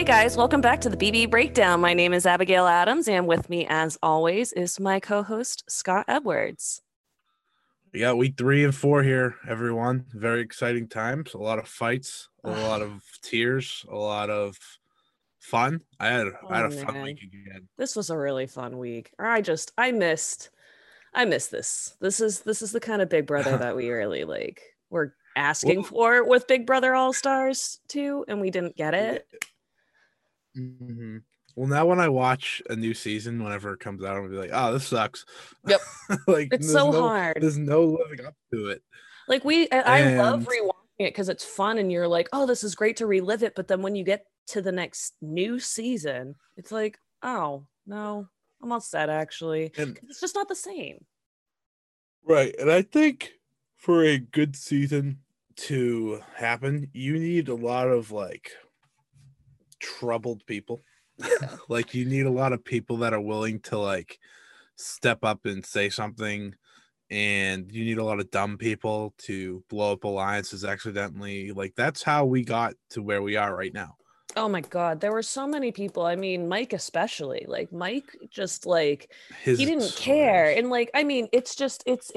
Hey guys, welcome back to the BB Breakdown. My name is Abigail Adams, and with me, as always, is my co-host, Scott Edwards. We got week 3 and 4 here, everyone. Very exciting times. A lot of fights, a lot of tears, a lot of fun. I had a fun week again. This was a really fun week. I missed this. This is the kind of Big Brother that we really like. We're asking for with Big Brother All-Stars too, and we didn't get it. Mm-hmm. Well, now when I watch a new season, whenever it comes out, I'm gonna be like, "Oh, this sucks." Yep. Like it's so hard. There's no living up to it. Like I love rewatching it because it's fun, and you're like, "Oh, this is great to relive it." But then when you get to the next new season, it's like, "Oh no, I'm all set." Actually, it's just not the same. Right, and I think for a good season to happen, you need a lot of like troubled people. Like you need a lot of people that are willing to like step up and say something, and you need a lot of dumb people to blow up alliances accidentally. Like that's how we got to where we are right now. Oh my God, there were so many people. I mean, Mike especially. Like Mike just like he didn't care, and like I mean, it's just it's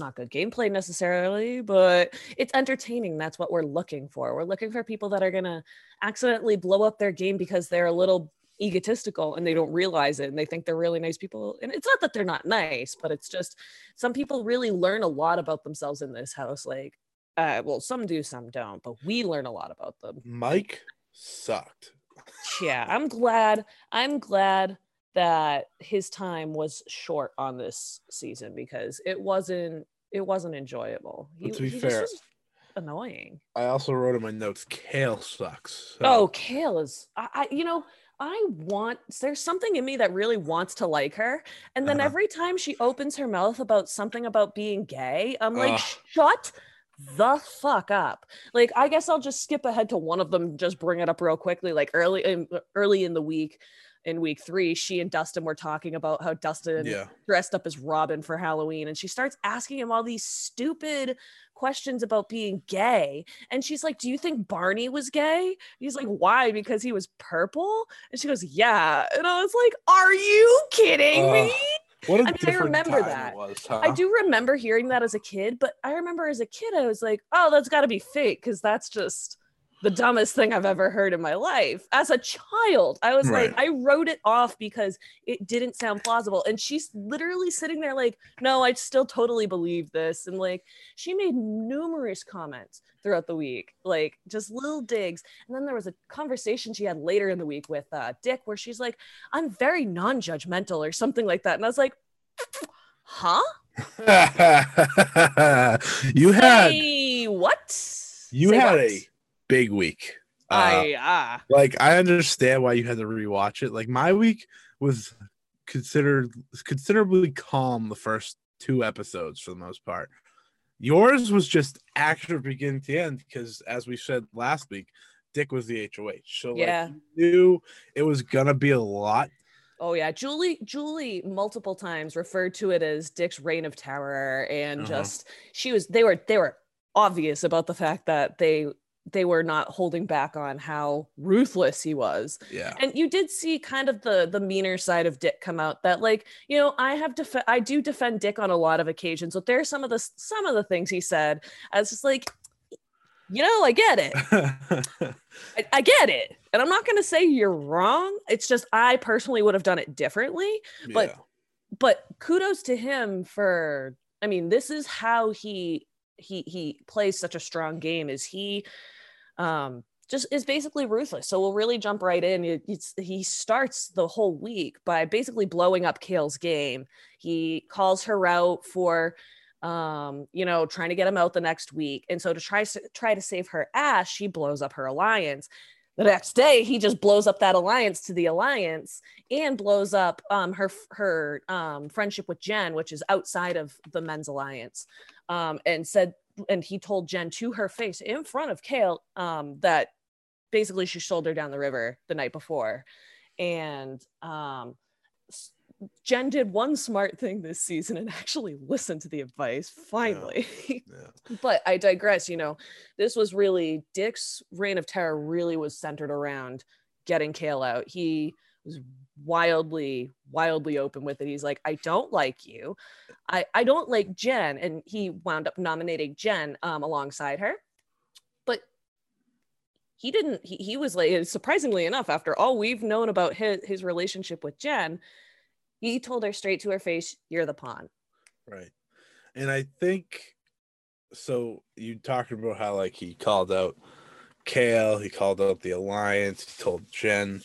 not good gameplay necessarily, but it's entertaining. That's what we're looking for. We're looking for people that are gonna accidentally blow up their game because they're a little egotistical and they don't realize it, and they think they're really nice people. And it's not that they're not nice, but it's just some people really learn a lot about themselves in this house. Like, well, some do, some don't, but we learn a lot about them. Mike sucked. Yeah, I'm glad that his time was short on this season because it wasn't enjoyable. To be fair, was annoying. I also wrote in my notes, Kail sucks. So. Oh, Kail is there's something in me that really wants to like her, and then every time she opens her mouth about something about being gay, I'm like, shut the fuck up. Like I guess I'll just skip ahead to one of them, just bring it up real quickly. Like early in the week, in week 3, she and Dustin were talking about how Dustin dressed up as Robin for Halloween, and she starts asking him all these stupid questions about being gay, and she's like, do you think Barney was gay? And he's like, why? Because he was purple? And she goes, yeah. And I was like, are you kidding me? I remember that. I do remember hearing that as a kid, but I remember as a kid, I was like, oh, that's got to be fake because that's just the dumbest thing I've ever heard in my life. As a child, I was like, I wrote it off because it didn't sound plausible. And she's literally sitting there like, no, I still totally believe this. And like, she made numerous comments throughout the week, like just little digs. And then there was a conversation she had later in the week with Dick where she's like, I'm very non-judgmental or something like that. And I was like, huh? You had a big week. Like I understand why you had to rewatch it. Like my week was considerably calm the first 2 episodes for the most part. Yours was just action beginning to end because, as we said last week, Dick was the HOH, so like you knew it was gonna be a lot. Oh yeah, Julie multiple times referred to it as Dick's Reign of Terror, and just they were obvious about the fact that they were not holding back on how ruthless he was. Yeah. And you did see kind of the meaner side of Dick come out, that like, you know, I do defend Dick on a lot of occasions, but there are some of the things he said. I was just like, you know, I get it. I get it. And I'm not going to say you're wrong. It's just, I personally would have done it differently, but kudos to him for, I mean, this is how he plays such a strong game, is he just is basically ruthless. So we'll really jump right in. He starts the whole week by basically blowing up Kail's game. He calls her out for trying to get him out the next week, and so to try to save her ass, she blows up her alliance. The next day he just blows up that alliance to the alliance, and blows up her friendship with Jen, which is outside of the men's alliance. And he told Jen to her face in front of Kail that basically she sold her down the river the night before. And Jen did one smart thing this season and actually listened to the advice finally. Yeah. But I digress. You know, this was really Dick's Reign of Terror really was centered around getting Kail out. He was wildly open with it. He's like, I don't like you. I don't like Jen. And he wound up nominating Jen alongside her. But he didn't, he was like, surprisingly enough, after all we've known about his relationship with Jen, he told her straight to her face, you're the pawn. Right. And I think, so you talked about how like he called out Kail, he called out the Alliance, he told Jen.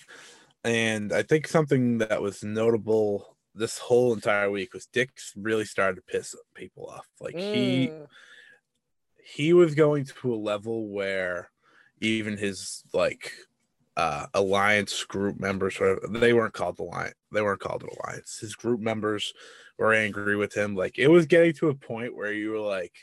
And I think something that was notable this whole entire week was Dick's really started to piss people off. Like he was going to a level where even his like Alliance group members, they weren't called Alliance. They weren't called an Alliance. His group members were angry with him. Like it was getting to a point where you were like,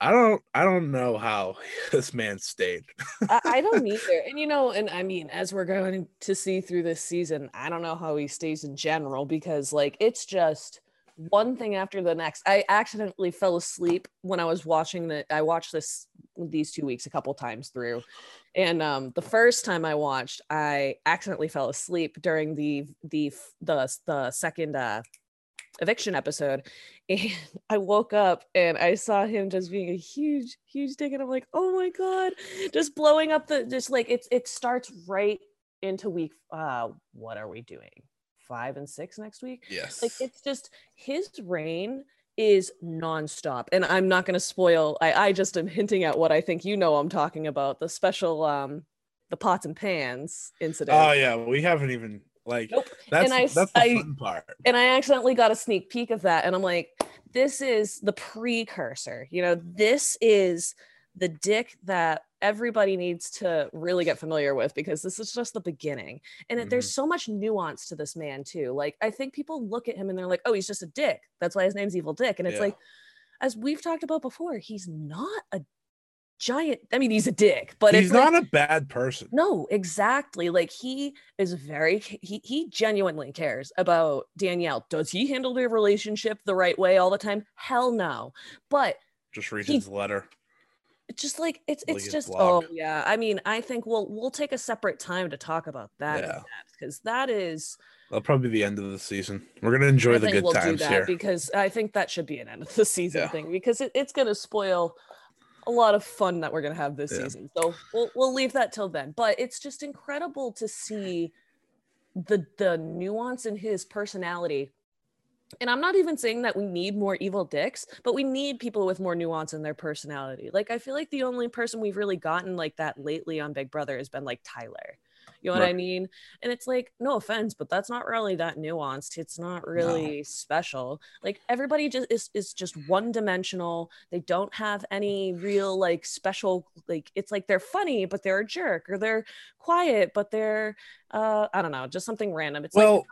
I don't know how this man stayed. I don't either. And, you know, and I mean, as we're going to see through this season, I don't know how he stays in general, because like, it's just one thing after the next. I accidentally fell asleep when I was watching I watched these 2 weeks a couple times through. And the first time I watched, I accidentally fell asleep during the second eviction episode, and I woke up and I saw him just being a huge dick, and I'm like, oh my god, just blowing up just like it starts right into week what are we doing, 5 and 6 next week? Yes. Like it's just, his reign is nonstop. And I'm not going to spoil, I just am hinting at what I think, you know, I'm talking about the special the pots and pans incident. Oh yeah, we haven't even like, nope. That's the fun part. And I accidentally got a sneak peek of that, and I'm like, this is the precursor. You know, this is the Dick that everybody needs to really get familiar with, because this is just the beginning. And there's so much nuance to this man too. Like, I think people look at him and they're like, oh, he's just a dick. That's why his name's Evil Dick. And it's like, as we've talked about before, he's not a giant, I mean, he's a dick, but he's not a bad person. No, exactly. Like he is very, he genuinely cares about Danielle. Does he handle their relationship the right way all the time? Hell no. But just read his letter. Just like it's just blog. Oh yeah. I mean, I think we'll take a separate time to talk about that, because that is, that'll probably be the end of the season. We're gonna enjoy the good times here, because I think that should be an end of the season thing, because it's gonna spoil a lot of fun that we're gonna have this season, so we'll leave that till then. But it's just incredible to see the nuance in his personality. And I'm not even saying that we need more evil dicks, but we need people with more nuance in their personality. Like, I feel like the only person we've really gotten like that lately on Big Brother has been like Tyler, you know what I mean? And it's like, no offense, but that's not really that nuanced. It's not really special. Like everybody just is just one dimensional. They don't have any real like special, like it's like they're funny, but they're a jerk, or they're quiet, but they're, I don't know, just something random. It's like,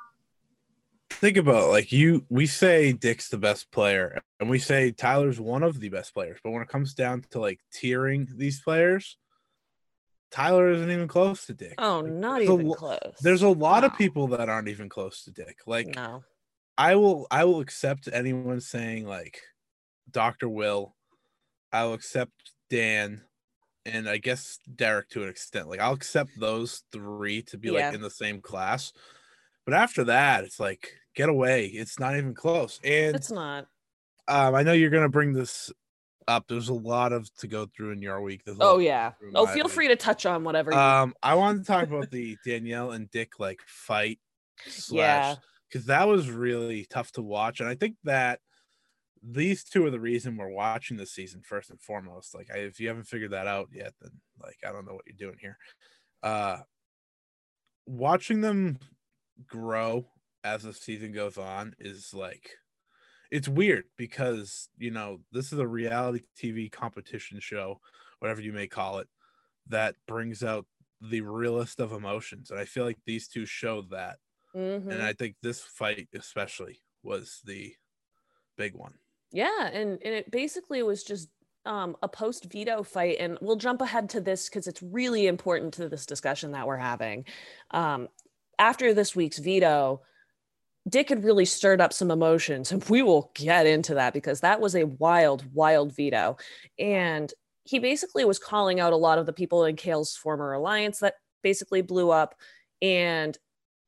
think about it. Like we say Dick's the best player, and we say Tyler's one of the best players, but when it comes down to like tiering these players, Tyler isn't even close to Dick. Oh, like, not even close. There's a lot of people that aren't even close to Dick. Like I will accept anyone saying like Dr. Will, I'll accept Dan, and I guess Derek to an extent. Like I'll accept those three to be like in the same class. But after that, it's like, get away. It's not even close. And it's not. I know you're going to bring this up. There's a lot of to go through in your week. Oh, feel free to touch on whatever. I wanted to talk about the Danielle and Dick like fight slash, because that was really tough to watch. And I think that these two are the reason we're watching this season first and foremost. Like if you haven't figured that out yet, then like, I don't know what you're doing here. Watching them grow as the season goes on is like, it's weird, because you know this is a reality TV competition show, whatever you may call it, that brings out the realest of emotions, and I feel like these two show that. And I think this fight especially was the big one. And it basically was just a post veto fight, and we'll jump ahead to this because it's really important to this discussion that we're having. After this week's veto, Dick had really stirred up some emotions, and we will get into that because that was a wild veto. And he basically was calling out a lot of the people in Kail's former alliance that basically blew up, and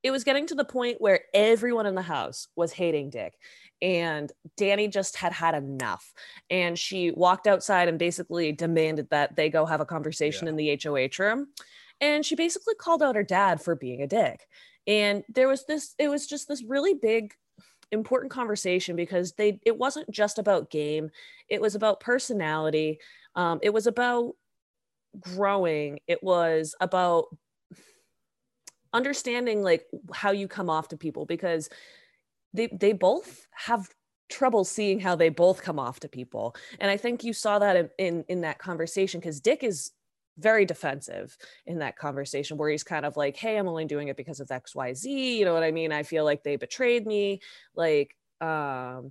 it was getting to the point where everyone in the house was hating Dick, and Danny just had enough. And she walked outside and basically demanded that they go have a conversation in the HOH room. And she basically called out her dad for being a dick. And there was this, it was just this really big, important conversation, because it wasn't just about game. It was about personality. It was about growing. It was about understanding like how you come off to people, because they both have trouble seeing how they both come off to people. And I think you saw that in that conversation, because Dick is very defensive in that conversation, where he's kind of like, hey, I'm only doing it because of XYZ, you know what I mean? I feel like they betrayed me. Like, kind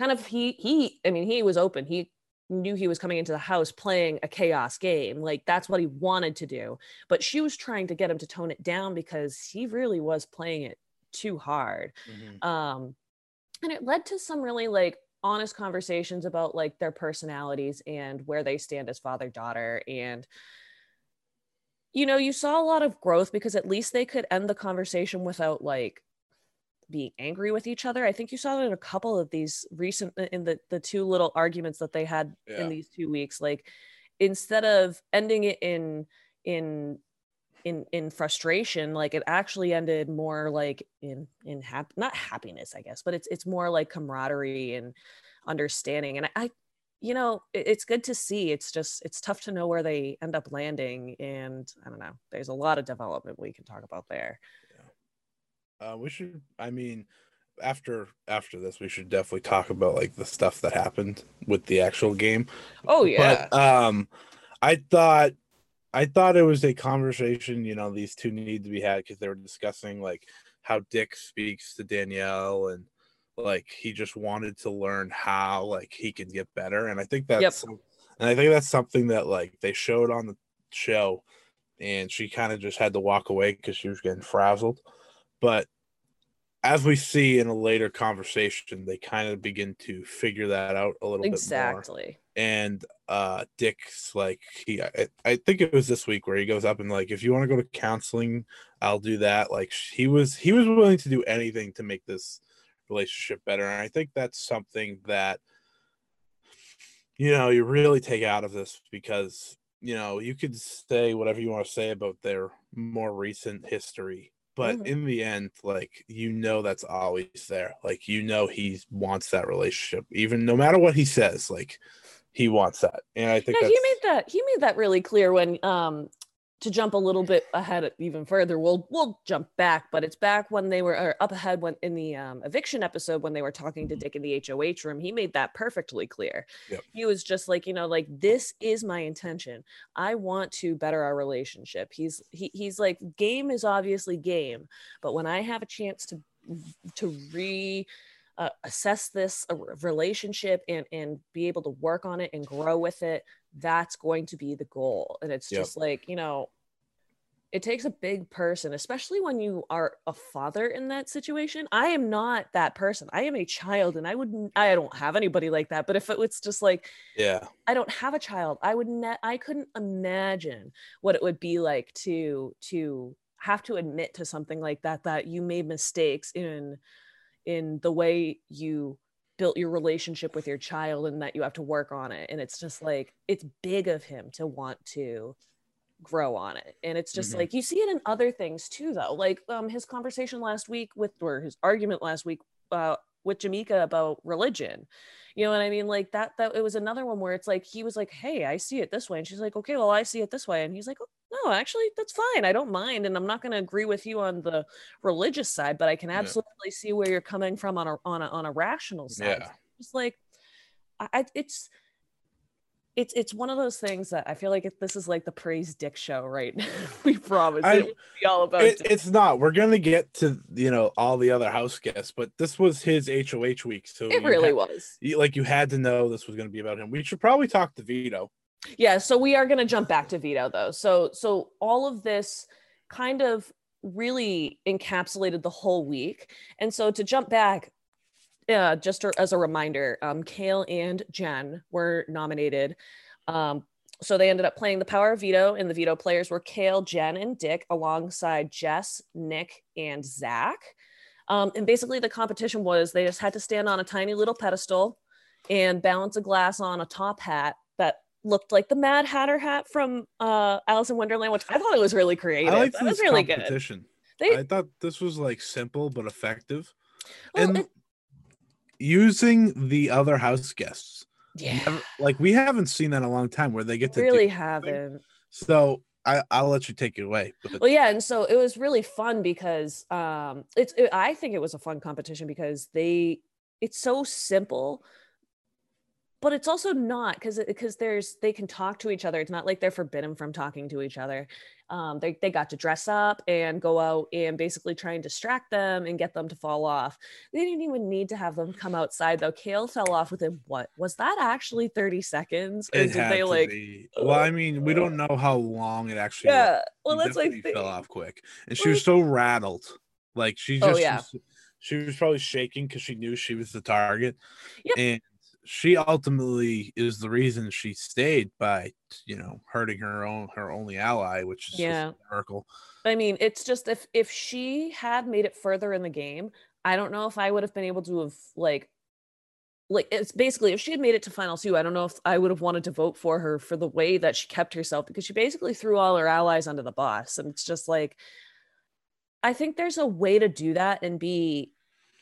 of he was open. He knew he was coming into the house playing a chaos game. Like, that's what he wanted to do. But she was trying to get him to tone it down, because he really was playing it too hard. Mm-hmm. And it led to some really like honest conversations about like their personalities and where they stand as father-daughter. And, you know, you saw a lot of growth, because at least they could end the conversation without like being angry with each other. I think you saw that in a couple of these recent, in the two little arguments that they had in these 2 weeks. Like, instead of ending it in frustration, like it actually ended more like not happiness, I guess, but it's more like camaraderie and understanding. And I you know, it's good to see. It's just, it's tough to know where they end up landing. And I don't know, there's a lot of development we can talk about there. We should, I mean, after this, we should definitely talk about like the stuff that happened with the actual game. Oh yeah. But, I thought it was a conversation, you know, these two need to be had, because they were discussing like how Dick speaks to Danielle, and like he just wanted to learn how like he can get better. And I think that's something that like they showed on the show, and she kind of just had to walk away because she was getting frazzled. But as we see in a later conversation, they kind of begin to figure that out a little bit more. Exactly. And Dick's like, I think it was this week where he goes up and like, if you want to go to counseling, I'll do that. Like, he was willing to do anything to make this relationship better. And I think that's something that, you know, you really take out of this, because, you know, you could say whatever you want to say about their more recent history. But in the end, like, you know, that's always there. Like, you know, he wants that relationship, even no matter what he says, like he wants that. And I think he made that really clear when to jump a little bit ahead even further. We'll jump back, but it's back when they were up ahead when in the eviction episode, when they were talking to Dick in the HOH room, he made that perfectly clear. Yep. He was just like, you know, like, this is my intention. I want to better our relationship. He's like, game is obviously game, but when I have a chance to assess this relationship and be able to work on it and grow with it, that's going to be the goal. And it's just like, you know, it takes a big person, especially when you are a father in that situation. I am not that person. I am a child, and I don't have anybody like that. But if it was just like, I don't have a child, I couldn't imagine what it would be like to have to admit to something like that you made mistakes in the way you built your relationship with your child, and that you have to work on it. And it's just like, it's big of him to want to grow on it. And it's just like, you see it in other things too, though. Like his argument last week with Jameka about religion, you know what I mean? Like that it was another one where it's like, he was like, hey, I see it this way. And she's like, okay, well, I see it this way. And he's like, oh, no, actually that's fine. I don't mind. And I'm not going to agree with you on the religious side, but I can absolutely see where you're coming from on a rational side. Yeah. It's like, it's one of those things that I feel like this is like the Praise Dick show right now. We promise it will be all about Dick. It's not. We're going to get to, you know, all the other house guests, but this was his HOH week. So it really was. Like, you had to know this was going to be about him. We should probably talk to Vito. Yeah, so we are going to jump back to Vito, though. So all of this kind of really encapsulated the whole week. And so to jump back, just as a reminder, Kail and Jen were nominated So they ended up playing the power of veto, and the veto players were Kail, Jen, and Dick, alongside Jess, Nick, and Zach. And basically the competition was they just had to stand on a tiny little pedestal and balance a glass on a top hat that looked like the Mad Hatter hat from Alice in Wonderland, which I thought it was really creative. That was really good. I thought this was like simple but effective. Well, and using the other house guests. Yeah. We haven't seen that in a long time where they get to really haven't. So I'll let you take it away. Well, yeah. And so it was really fun because I think it was a fun competition because it's so simple, but it's also not because they can talk to each other. It's not like they're forbidden from talking to each other. They got to dress up and go out and basically try and distract them and get them to fall off. They didn't even need to have them come outside though. Kail fell off within what? Was that actually 30 seconds? Or did they be. Well, I mean, we don't know how long it actually was. Well, that's fell off quick. And she was so rattled. Like she just, she was probably shaking because she knew she was the target. Yep. And she ultimately is the reason she stayed by, hurting her only ally, which is just a miracle. I mean, it's just if she had made it further in the game, I don't know if I would have been able to have it's basically if she had made it to final two, I don't know if I would have wanted to vote for her for the way that she kept herself, because she basically threw all her allies under the bus. And it's just like, I think there's a way to do that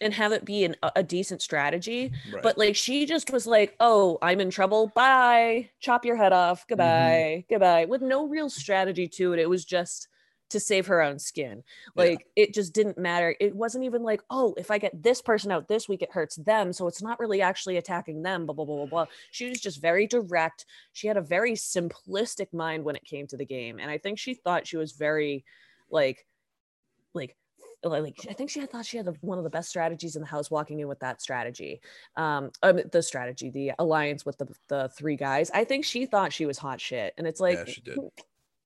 and have it be a decent strategy. Right. But she just was like, oh, I'm in trouble. Bye. Chop your head off. Goodbye. Mm-hmm. Goodbye. With no real strategy to it. It was just to save her own skin. It just didn't matter. It wasn't even like, oh, if I get this person out this week, it hurts them. So it's not really actually attacking them, blah, blah, blah, blah, blah. She was just very direct. She had a very simplistic mind when it came to the game. And I think she thought she was very I think she thought she had one of the best strategies in the house, walking in with that strategy, the alliance with the three guys. I think she thought she was hot shit, and it's like, yeah, she did.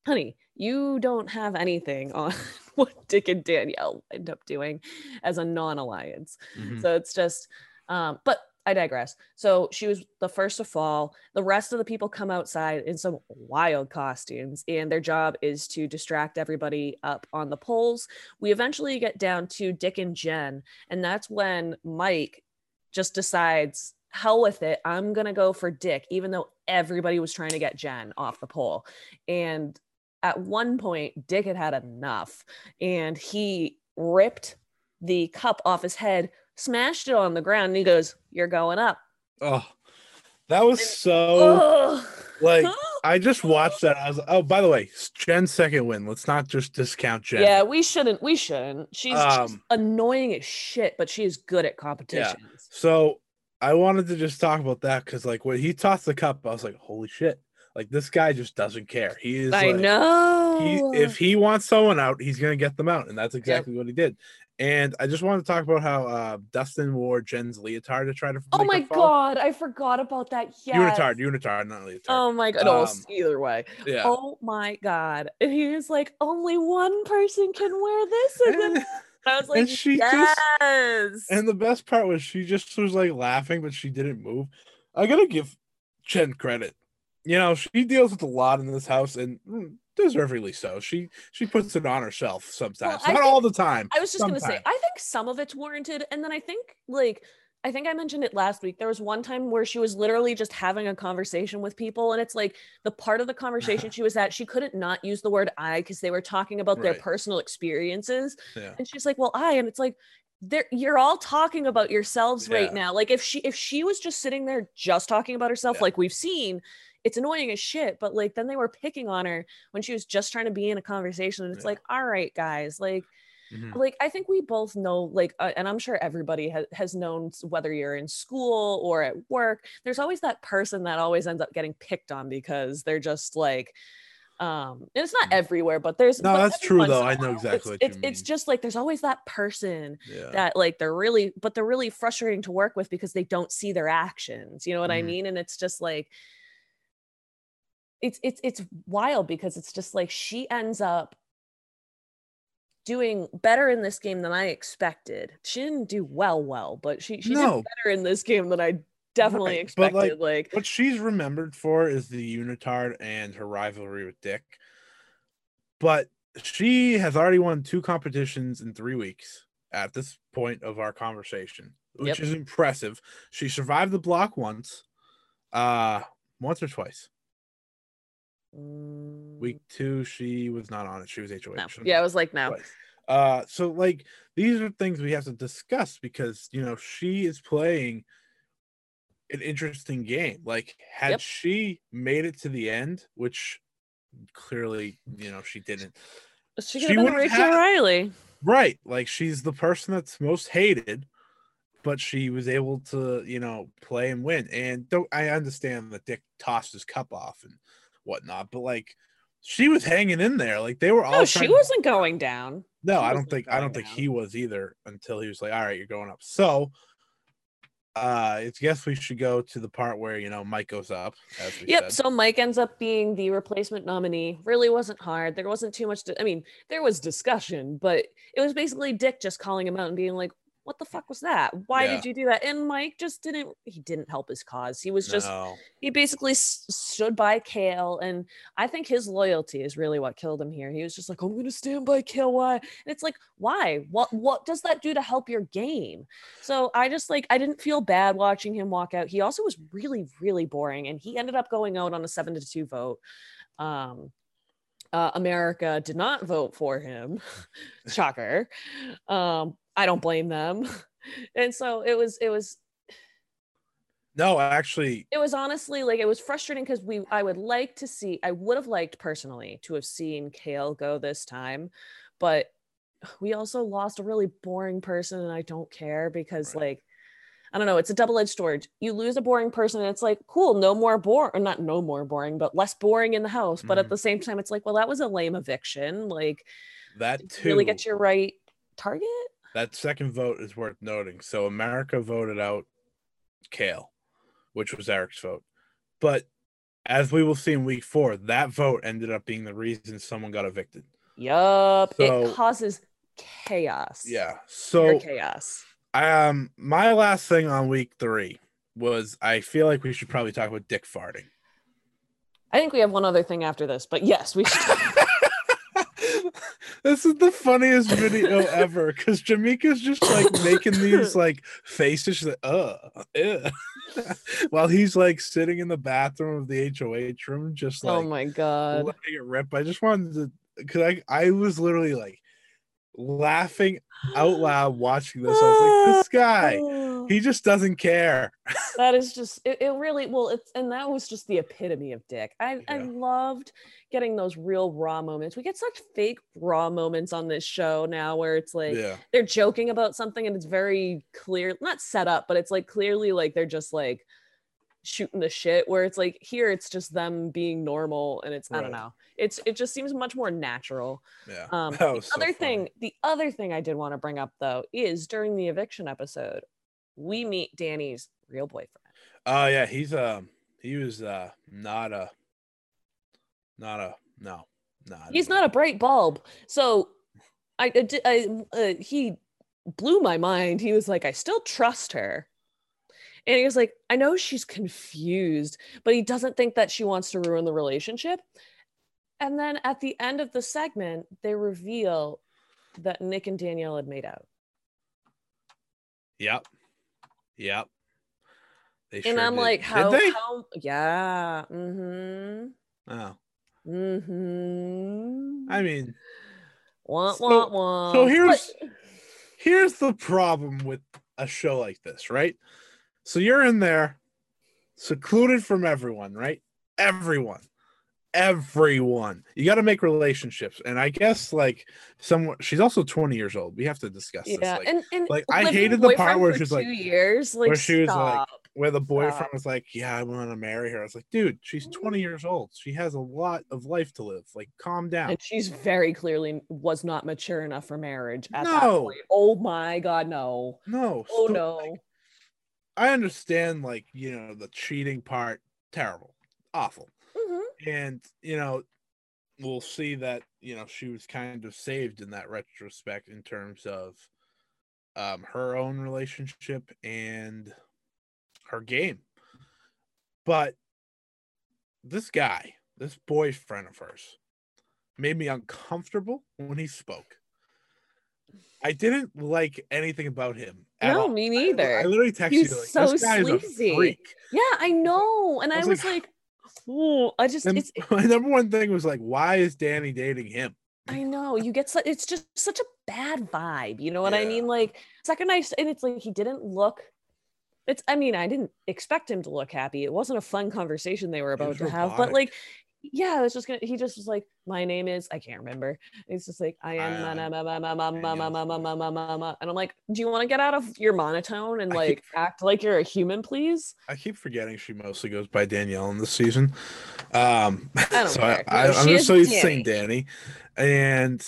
Honey, you don't have anything on what Dick and Danielle end up doing as a non-alliance. Mm-hmm. So it's just, but I digress. So she was the first to fall. The rest of the people come outside in some wild costumes, and their job is to distract everybody up on the poles. We eventually get down to Dick and Jen, and that's when Mike just decides, hell with it, I'm going to go for Dick, even though everybody was trying to get Jen off the pole. And at one point, Dick had enough, and he ripped the cup off his head, smashed it on the ground, and he goes, "You're going up." Oh, that was I just watched that. I was like, oh, by the way, Jen's second win. Let's not just discount Jen. Yeah, we shouldn't. She's just annoying as shit, but she is good at competitions. Yeah. So I wanted to just talk about that because when he tossed the cup, I was like, holy shit. This guy just doesn't care. He is. I know. If he wants someone out, he's going to get them out. And that's exactly what he did. And I just want to talk about how Dustin wore Jen's leotard to try to. Oh my God, I forgot about that. Yeah. Unitard, not leotard. Oh my God. Either way. Yeah. Oh my God. And he was like, only one person can wear this. And then I was like, and she just, and the best part was she just was laughing, but she didn't move. I got to give Jen credit. She deals with a lot in this house, and deservedly so. She puts it on herself sometimes, not all the time. I was just gonna say, I think some of it's warranted, and then I think I mentioned it last week. There was one time where she was literally just having a conversation with people, and it's the part of the conversation she was at, she couldn't not use the word I because they were talking about their personal experiences, and she's like, well, I, and it's like, you're all talking about yourselves right now. If she was just sitting there just talking about herself, like we've seen. It's annoying as shit, but then they were picking on her when she was just trying to be in a conversation, and it's all right, guys, mm-hmm. I think we both know, and I'm sure everybody has known, whether you're in school or at work, there's always that person that always ends up getting picked on because they're just and it's not everywhere, but there's that's true though. I know exactly what you mean. It's just there's always that person that they're really frustrating to work with because they don't see their actions. You know what I mean? And it's just it's wild because it's just she ends up doing better in this game than I expected. She didn't do well, but she did better in this game than I definitely expected. But like what she's remembered for is the unitard and her rivalry with Dick. But she has already won 2 competitions in 3 weeks at this point of our conversation, which is impressive. She survived the block once or twice. Week 2, she was not on it. She was HOH. No. Yeah, I was like, no. Twice. So like these are things we have to discuss because, you know, she is playing an interesting game. Like had she made it to the end, which clearly, you know, she didn't. She could have been Rachel Reilly. Right. Like she's the person that's most hated, but she was able to, you know, play and win. And I understand that Dick tossed his cup off and whatnot, but like she was hanging in there. Like they were all. No, she wasn't going down. No, I don't think he was either until he was like, all right, you're going up. So I guess we should go to the part where, you know, Mike goes up. As we said. So Mike ends up being the replacement nominee. Really wasn't hard. There wasn't too much. I mean, there was discussion, but it was basically Dick just calling him out and being like, what the fuck was that? Why did you do that? And Mike just didn't help his cause. He was just, he basically stood by Kail. And I think his loyalty is really what killed him here. He was just like, I'm going to stand by Kail. Why? And it's like, why? What does that do to help your game? So I just like, I didn't feel bad watching him walk out. He also was really, really boring. And he ended up going out on a 7-2 vote. America did not vote for him. Shocker. I don't blame them. And so it was. No, actually. It was honestly like, it was frustrating because I would have liked personally to have seen Kail go this time, but we also lost a really boring person and I don't care because like, I don't know. It's a double-edged sword. You lose a boring person and it's like, cool, less boring in the house. But at the same time, it's like, well, that was a lame eviction. Like that too. Really get your right target. That second vote is worth noting. So America voted out Kail, which was Eric's vote. But as we will see in week 4, that vote ended up being the reason someone got evicted. Yup. So, it causes chaos. Yeah. So pure chaos. My last thing on week 3 was I feel like we should probably talk about Dick farting. I think we have one other thing after this, but yes, we should. This is the funniest video ever because Jameka's just like making these like faces. She's like, while he's like sitting in the bathroom of the HOH room, just like, oh my god, letting it rip. I just wanted to, because I was literally like laughing out loud watching this. I was like, this guy, he just doesn't care. That is just that was just the epitome of Dick. I loved getting those real raw moments. We get such fake raw moments on this show now where it's like they're joking about something and it's very clear, not set up, but it's like clearly like they're just like shooting the shit, where it's like here it's just them being normal and it's I don't know, it just seems much more natural. The other thing I did want to bring up though is during the eviction episode we meet Danny's real boyfriend. Oh yeah, he's not a bright bulb. So I he blew my mind. He was like, I still trust her. And he was like, I know she's confused, but he doesn't think that she wants to ruin the relationship. And then at the end of the segment, they reveal that Nick and Danielle had made out. Yep. Yeah. Mm-hmm. Oh. Mm-hmm. I mean. So here's the problem with a show like this, right? So you're in there, secluded from everyone, right? Everyone. You got to make relationships. And I guess, like, someone, she's also 20 years old. We have to discuss this. Yeah, like, I hated the part where she's like, 2 years? Like, where she was like, where the boyfriend was like, yeah, I want to marry her. I was like, dude, she's 20 years old. She has a lot of life to live. Like, calm down. And she's very clearly was not mature enough for marriage at that point. Oh my God, no. No. Oh, so, no. Like, I understand, like, you know, the cheating part, terrible, awful. Mm-hmm. And, you know, we'll see that, you know, she was kind of saved in that retrospect in terms of her own relationship and her game. But this guy, this boyfriend of hers, made me uncomfortable when he spoke. I didn't like anything about him. No, me neither. I literally texted you like, so this guy sleazy. Is a freak. Yeah, I know. And I was like oh, I just, it's, my number one thing was like, why is Danny dating him? I know, you get it's just such a bad vibe, you know what I mean? Like, second I, and it's like he didn't look, it's, I mean, I didn't expect him to look happy. It wasn't a fun conversation they were about to have, but like, yeah, it's just gonna, he just was like, my name is, I can't remember, it's just like, I am, and I'm like, do you want to get out of your monotone and like act like you're a human, please? I keep forgetting she mostly goes by Danielle in this season. I'm just so used to saying Danny. And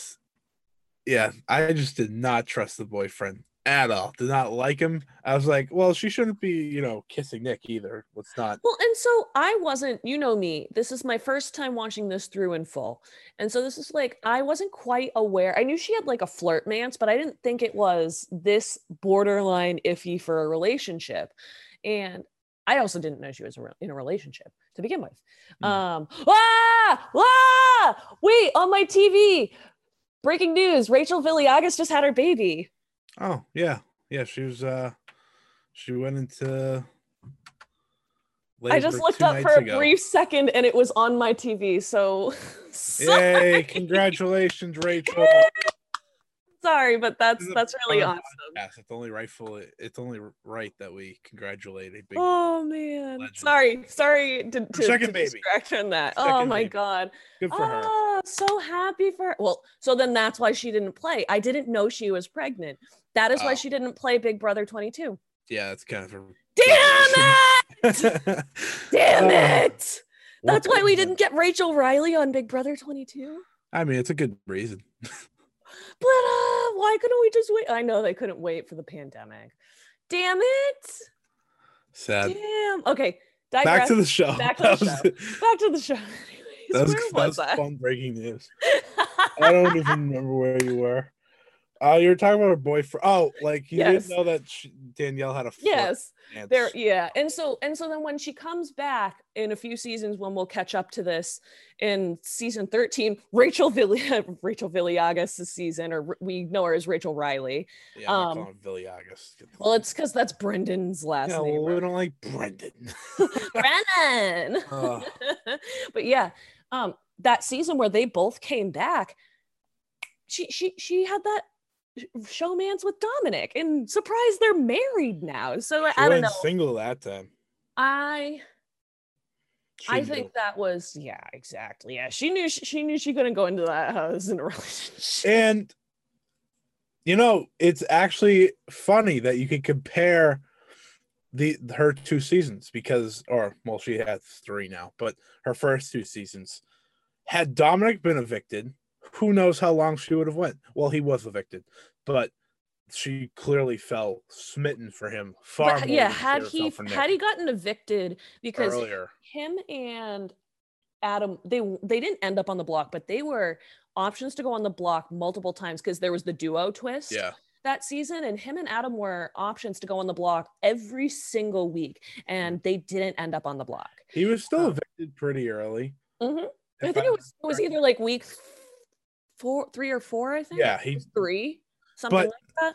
yeah, I just did not trust the boyfriend at all. Did not like him. I was like, well, she shouldn't be, you know, kissing Nick either. Let's not. Well, and so I wasn't, you know me, this is my first time watching this through in full. And so this is like, I wasn't quite aware. I knew she had like a flirtmance, but I didn't think it was this borderline iffy for a relationship. And I also didn't know she was in a relationship to begin with. Wait, on my TV, breaking news, Rachel Villegas just had her baby. Oh, yeah. Yeah, she was, she went into labor. I just looked up for a brief second and it was on my TV. So, yay, congratulations, Rachel. Sorry, but that's really awesome. Podcast. It's only right that we congratulate a big legend. Sorry to distract from that. Oh my God. Good for her. So happy for her. Well, so then that's why she didn't play. I didn't know she was pregnant. That is why she didn't play Big Brother 22. Yeah, that's kind of a Damn it! That's why we didn't get Rachel Reilly on Big Brother 22. I mean, it's a good reason. But why couldn't we just wait? I know they couldn't wait for the pandemic. Damn it. Sad. Damn. Okay. Digress. Back to the show. Back to the show. Anyways, that was fun breaking news. I don't even remember where you were. You were talking about her boyfriend. Oh, like you didn't know that Danielle had a flirt. Yes. There. Yeah. And so then when she comes back in a few seasons, when we'll catch up to this in season 13, Rachel Villegas' season, or we know her as Rachel Reilly. Yeah, I'm calling Villegas. Well, it's because that's Brendan's last name. Well, we don't like Brendan. Brendan. But yeah, that season where they both came back, she had that showmance with Dominic, and surprise, they're married now. So she I don't know. Single that time. I think that was exactly. Yeah, she knew she couldn't go into that house in a relationship. And you know, it's actually funny that you can compare her two seasons because she has three now, but her first two seasons, had Dominic been evicted, who knows how long she would have went. Well, he was evicted, but she clearly fell smitten for him far more. Yeah, had he gotten evicted, because earlier, him and Adam, they didn't end up on the block, but they were options to go on the block multiple times because there was the duo twist. Yeah. That season, and him and Adam were options to go on the block every single week, and they didn't end up on the block. He was still evicted pretty early. Mm-hmm. I think it was either like week 3 or 4, I think. Yeah, he's 3, something like that.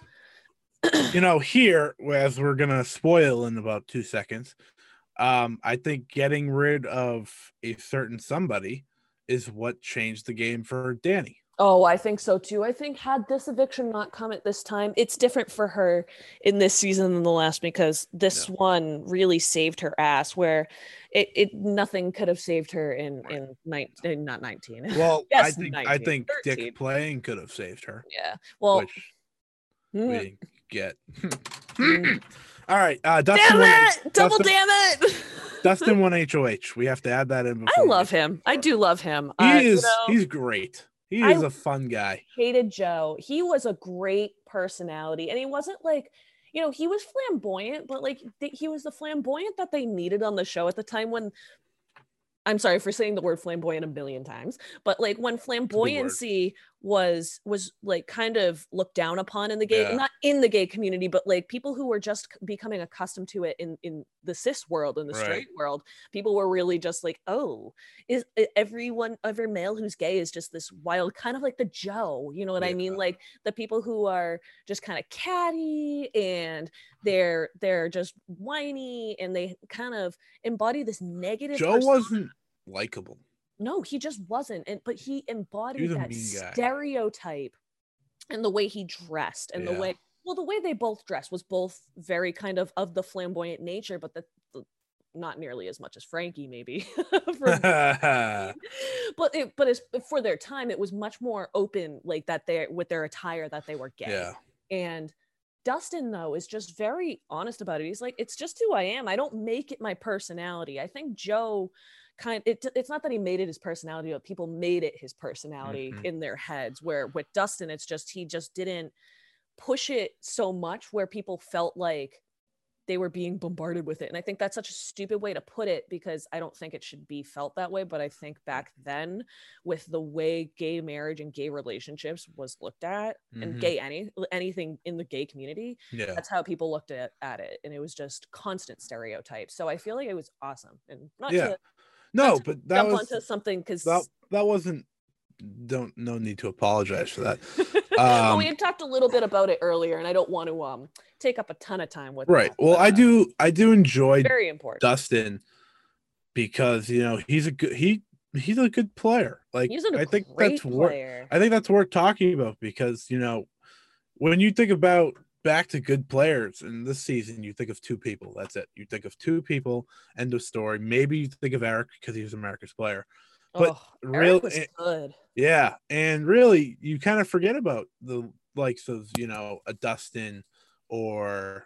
You know, here, as we're gonna spoil in about 2 seconds, I think getting rid of a certain somebody is what changed the game for Danny. Oh, I think so too. I think had this eviction not come at this time, it's different for her in this season than the last, because this one really saved her ass, where it nothing could have saved her in 19. Well, yes, I think 13. Dick playing could have saved her. Yeah. Well, which we didn't get. All right, Dustin won HOH. We have to add that in. I love him. I do love him. He is. You know, he's great. He is a fun guy. Hated Joe. He was a great personality. And he wasn't like, you know, he was flamboyant, but like he was the flamboyant that they needed on the show at the time when, I'm sorry for saying the word flamboyant a million times, but like when flamboyancy was like kind of looked down upon in the gay, not in the gay community, but like people who were just becoming accustomed to it in the cis world, in the straight world, people were really just like, oh, is everyone, every male who's gay is just this wild, kind of like the Joe, you know what I mean? Like the people who are just kind of catty and they're just whiny and they kind of embody this negative Joe wasn't likable. No, he just wasn't. And but he embodied that stereotype and the way he dressed and the way, well, the way they both dressed was both very kind of the flamboyant nature, but the not nearly as much as Frankie maybe. But it's, for their time, it was much more open, like that they, with their attire, that they were gay. Yeah. And Dustin, though, is just very honest about it. He's like, it's just who I am. I don't make it my personality. I think Joe kind of, it's not that he made it his personality, but people made it his personality in their heads, where with Dustin, it's just, he just didn't push it so much where people felt like they were being bombarded with it. And I think that's such a stupid way to put it, because I don't think it should be felt that way. But I think back then, with the way gay marriage and gay relationships was looked at, and gay anything in the gay community, that's how people looked at it. And it was just constant stereotypes. So I feel like it was awesome. And not to, no, but that jump was onto something, because that wasn't, no need to apologize for that. Well, we had talked a little bit about it earlier, and I don't want to take up a ton of time with that, well, but, I do enjoy Dustin, because you know he's a good, he's a good player. Like I think that's worth talking about, because you know when you think about back to good players in this season, you think of two people. That's it. You think of two people. End of story. Maybe you think of Eric because he was America's player. But really, yeah, and really, you kind of forget about the likes of, you know, a Dustin or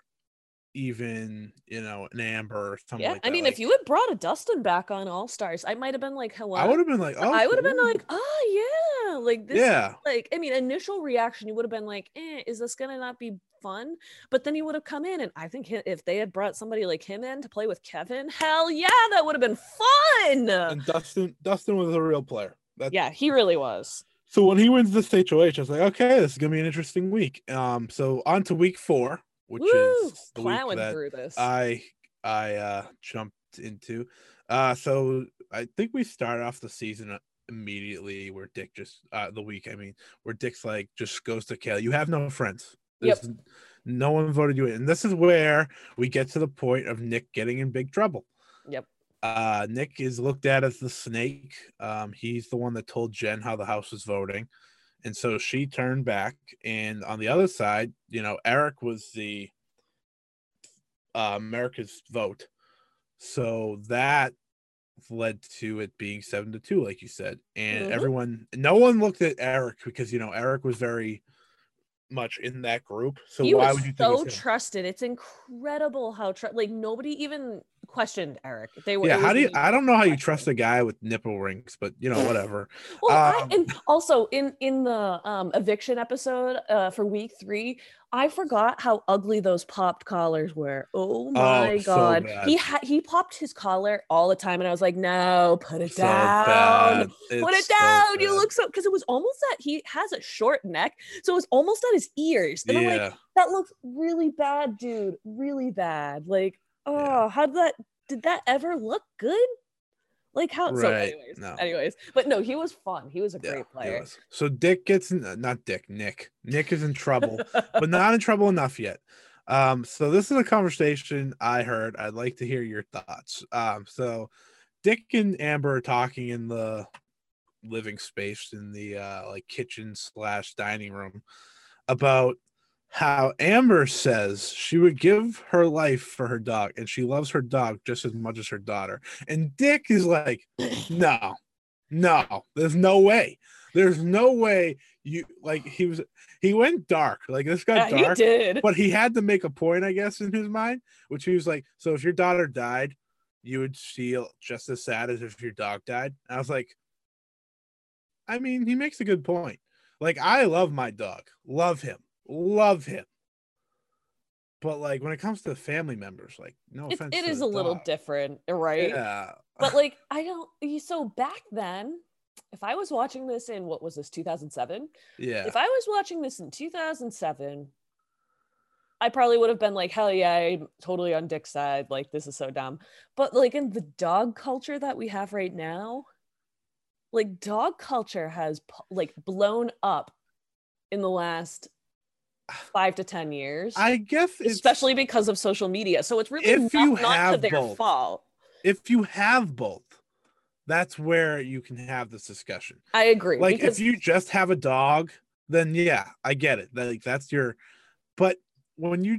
even, you know, an Amber or something. Yeah, like that. I mean, like, if you had brought a Dustin back on All Stars, I might have been like, hello. I would have been like, oh, I would have been like, oh yeah, like this. Yeah, like I mean, initial reaction, you would have been like, is this gonna not be fun? But then he would have come in, and I think if they had brought somebody like him in to play with Kevin, hell yeah, that would have been fun. And Dustin was a real player. Yeah, he really was. So when he wins this HOH, I was like, okay, this is gonna be an interesting week. So on to week 4, which is the week that through this. I jumped into. So I think we start off the season immediately where Dick just the week, I mean, where Dick's like just goes to Kail. You have no friends. There's no one voted you in. And this is where we get to the point of Nick getting in big trouble. Yep. Nick is looked at as the snake. He's the one that told Jen how the house was voting. And so she turned back. And on the other side, you know, Eric was the America's vote. So that led to it being 7-2, like you said. And everyone, no one looked at Eric because, you know, Eric was very much in that group, so he why would you think so trusted? It's incredible how like nobody even questioned Eric. They were how do you I don't know how you trust a guy with nipple rings, but you know, whatever. Well, and also in the eviction episode for week 3, I forgot how ugly those popped collars were. Oh my god, so he popped his collar all the time, and I was like, no, put it down, put it down. You look so, because it was almost that he has a short neck, so it was almost at his ears, and I'm like, that looks really bad, dude, really bad. Like, oh, how did that ever look good? Like how? Right. So anyways, but no, he was fun. He was a great player. So Dick gets Nick. Nick is in trouble, but not in trouble enough yet. So this is a conversation I heard. I'd like to hear your thoughts. So Dick and Amber are talking in the living space in the like kitchen/dining room about how Amber says she would give her life for her dog, and she loves her dog just as much as her daughter. And Dick is like, no, there's no way. There's no way you like he went dark. Like this got dark. He did. But he had to make a point, I guess, in his mind, which he was like, so if your daughter died, you would feel just as sad as if your dog died. And I was like, I mean, he makes a good point. Like, I love my dog, love him, but like when it comes to family members, like no offense, it is a little different, right? Yeah. But like I don't. So back then, if I was watching this in, what was this, 2007? Yeah. If I was watching this in 2007, I probably would have been like, hell yeah, I'm totally on Dick's side. Like, this is so dumb. But like in the dog culture that we have right now, like dog culture has like blown up in the last 5 to 10 years. I guess it's, especially because of social media. So it's really not to their fault. If you have both, that's where you can have this discussion. I agree. Like if you just have a dog, then yeah, I get it. Like that's your, but when you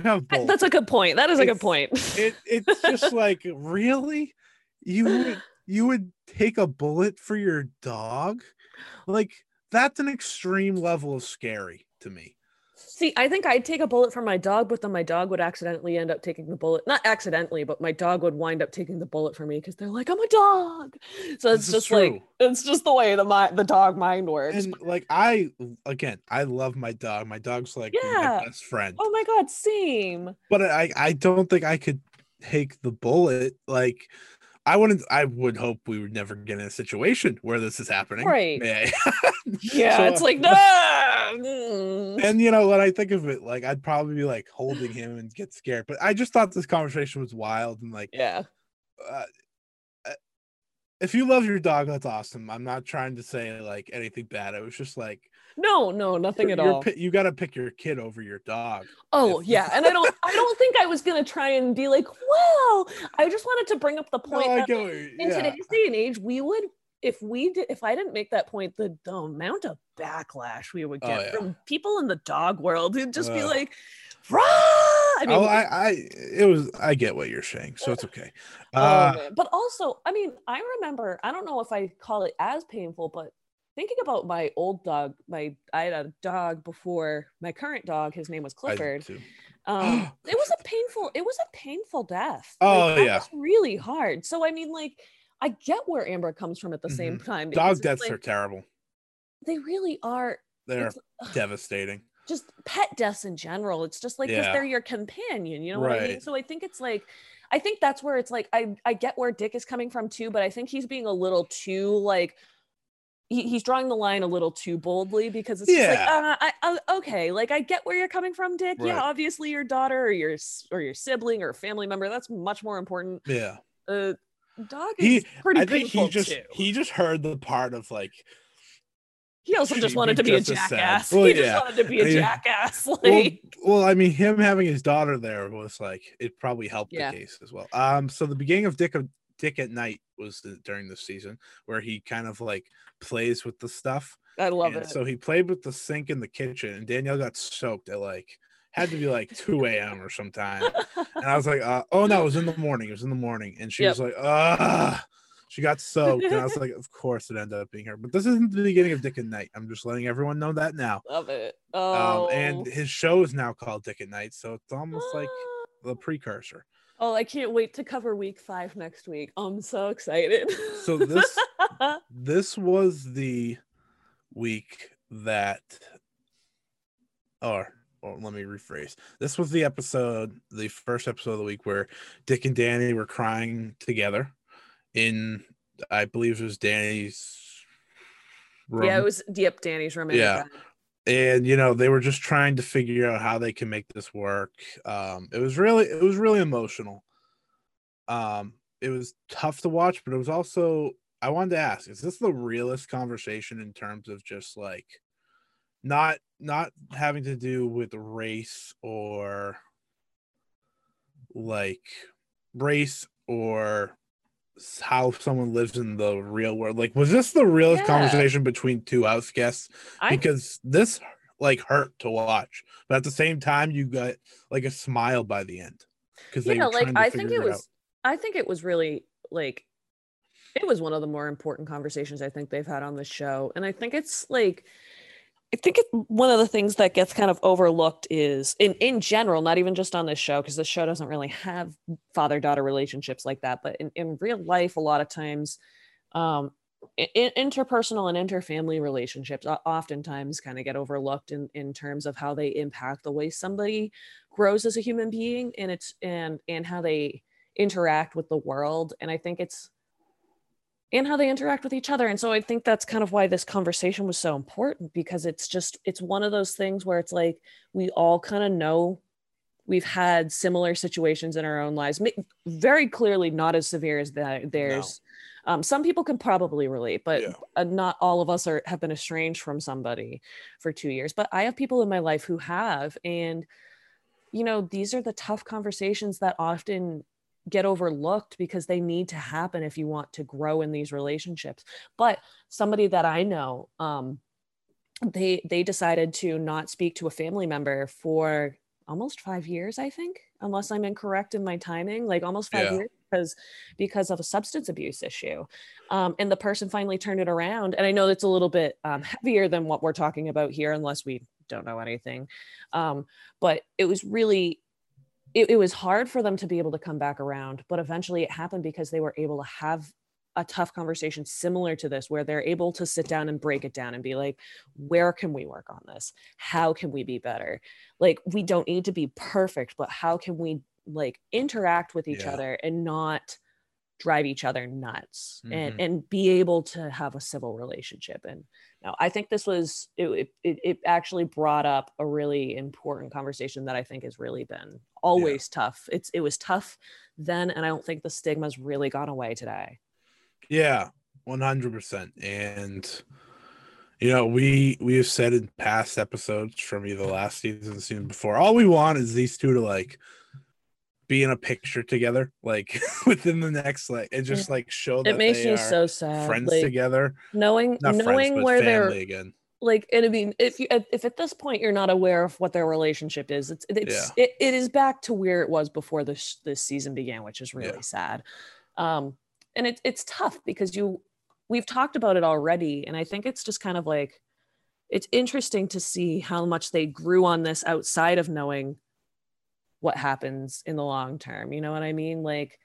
have both, that's a good point. That is a good point. It's just like, really? You would take a bullet for your dog? Like that's an extreme level of scary to me. See, I think I'd take a bullet for my dog, but then my dog would accidentally end up taking the bullet. Not accidentally, but my dog would wind up taking the bullet for me because they're like, I'm a dog. So it's just like, it's just the way the dog mind works. And like, I love my dog. My dog's like my best friend. Oh my God, same. But I don't think I could take the bullet. Like, I would hope we would never get in a situation where this is happening. Right. Yeah. So, it's like, no. And you know, when I think of it, like I'd probably be like holding him and get scared, but I just thought this conversation was wild. And like, yeah. If you love your dog, that's awesome. I'm not trying to say like anything bad. It was just like, no, nothing at all. You got to pick your kid over your dog. Oh yeah. And I don't think I was going to try and be like, well, I just wanted to bring up the point that in today's day and age, we would, if I didn't make that point, the amount of backlash we would get from people in the dog world who'd just be like, rah! I get what you're saying, so it's okay. But also, I mean, I remember, I don't know if I call it as painful, but thinking about my old dog, I had a dog before my current dog. His name was Clifford. It was a painful death. Oh like, yeah, it was really hard. So I mean, like, I get where Amber comes from at the same time. Dog deaths are terrible. They really are. They're devastating. Just pet deaths in general. It's just like, because they're your companion, you know what I mean? So I think it's like, I think that's where it's like, I get where Dick is coming from too, but I think he's being a little too like, he's drawing the line a little too boldly, because it's just like, okay, like I get where you're coming from, Dick. Right. Yeah, obviously your daughter or your sibling or family member, that's much more important. Yeah. Dog is pretty painful too. He just heard the part of like, he also just wanted to be a jackass. He just wanted to be a jackass. Well, I mean, him having his daughter there was like, it probably helped the case as well. So the beginning of Dick at Night was during this season, where he kind of like plays with the stuff. I love it. So he played with the sink in the kitchen, and Danielle got soaked at like, had to be like 2 a.m. or sometime. And I was like, oh no, it was in the morning. It was in the morning. And she was like, she got soaked, and I was like, of course it ended up being her. But this isn't the beginning of Dick at Night. I'm just letting everyone know that now. Love it. Oh. And his show is now called Dick at Night, so it's almost like the precursor. Oh, I can't wait to cover week 5 next week. I'm so excited. So this was the week that, let me rephrase. This was the first episode of the week where Dick and Danny were crying together. In, I believe it was Danny's room. Yeah, it was Danny's room. Yeah. And, you know, they were just trying to figure out how they can make this work. It was really emotional. It was tough to watch, but it was also, I wanted to ask, is this the realest conversation in terms of just like not having to do with race or like how someone lives in the real world? Like, was this the realest conversation between two house guests? Because this like hurt to watch, but at the same time you got like a smile by the end, because I think it was really like, it was one of the more important conversations I think they've had on the show. And I think it's like, I think one of the things that gets kind of overlooked is in general, not even just on this show, because this show doesn't really have father-daughter relationships like that, but in real life, a lot of times interpersonal and interfamily relationships oftentimes kind of get overlooked in terms of how they impact the way somebody grows as a human being, and it's and how they interact with the world. And I think it's and how they interact with each other. And so I think that's kind of why this conversation was so important, because it's just, it's one of those things where it's like, we all kind of know we've had similar situations in our own lives, very clearly not as severe as that theirs. No. Some people can probably relate, but not all of us have been estranged from somebody for 2 years, but I have people in my life who have, and you know, these are the tough conversations that often get overlooked because they need to happen if you want to grow in these relationships. But somebody that I know, they decided to not speak to a family member for almost 5 years, I think, unless I'm incorrect in my timing, like almost five years because of a substance abuse issue. And the person finally turned it around. And I know that's a little bit heavier than what we're talking about here, unless we don't know anything. But it was really, it was hard for them to be able to come back around, but eventually it happened because they were able to have a tough conversation similar to this, where they're able to sit down and break it down and be like, where can we work on this? How can we be better? Like, we don't need to be perfect, but how can we like interact with each other and not drive each other nuts, and be able to have a civil relationship? And now I think this was, it actually brought up a really important conversation that I think has really been always tough. It was tough then, and I don't think the stigma's really gone away today. Yeah, 100%. And you know, we have said in past episodes from either last season before, all we want is these two to like be in a picture together, like within the next, like, and just like show that it makes you so sad. Friends like, together, knowing where they're again. Like, and I mean, if at this point you're not aware of what their relationship is, it is back to where it was before this season began, which is really sad. And it's tough because we've talked about it already, and I think it's just kind of like, it's interesting to see how much they grew on this outside of knowing what happens in the long term. You know what I mean? Like,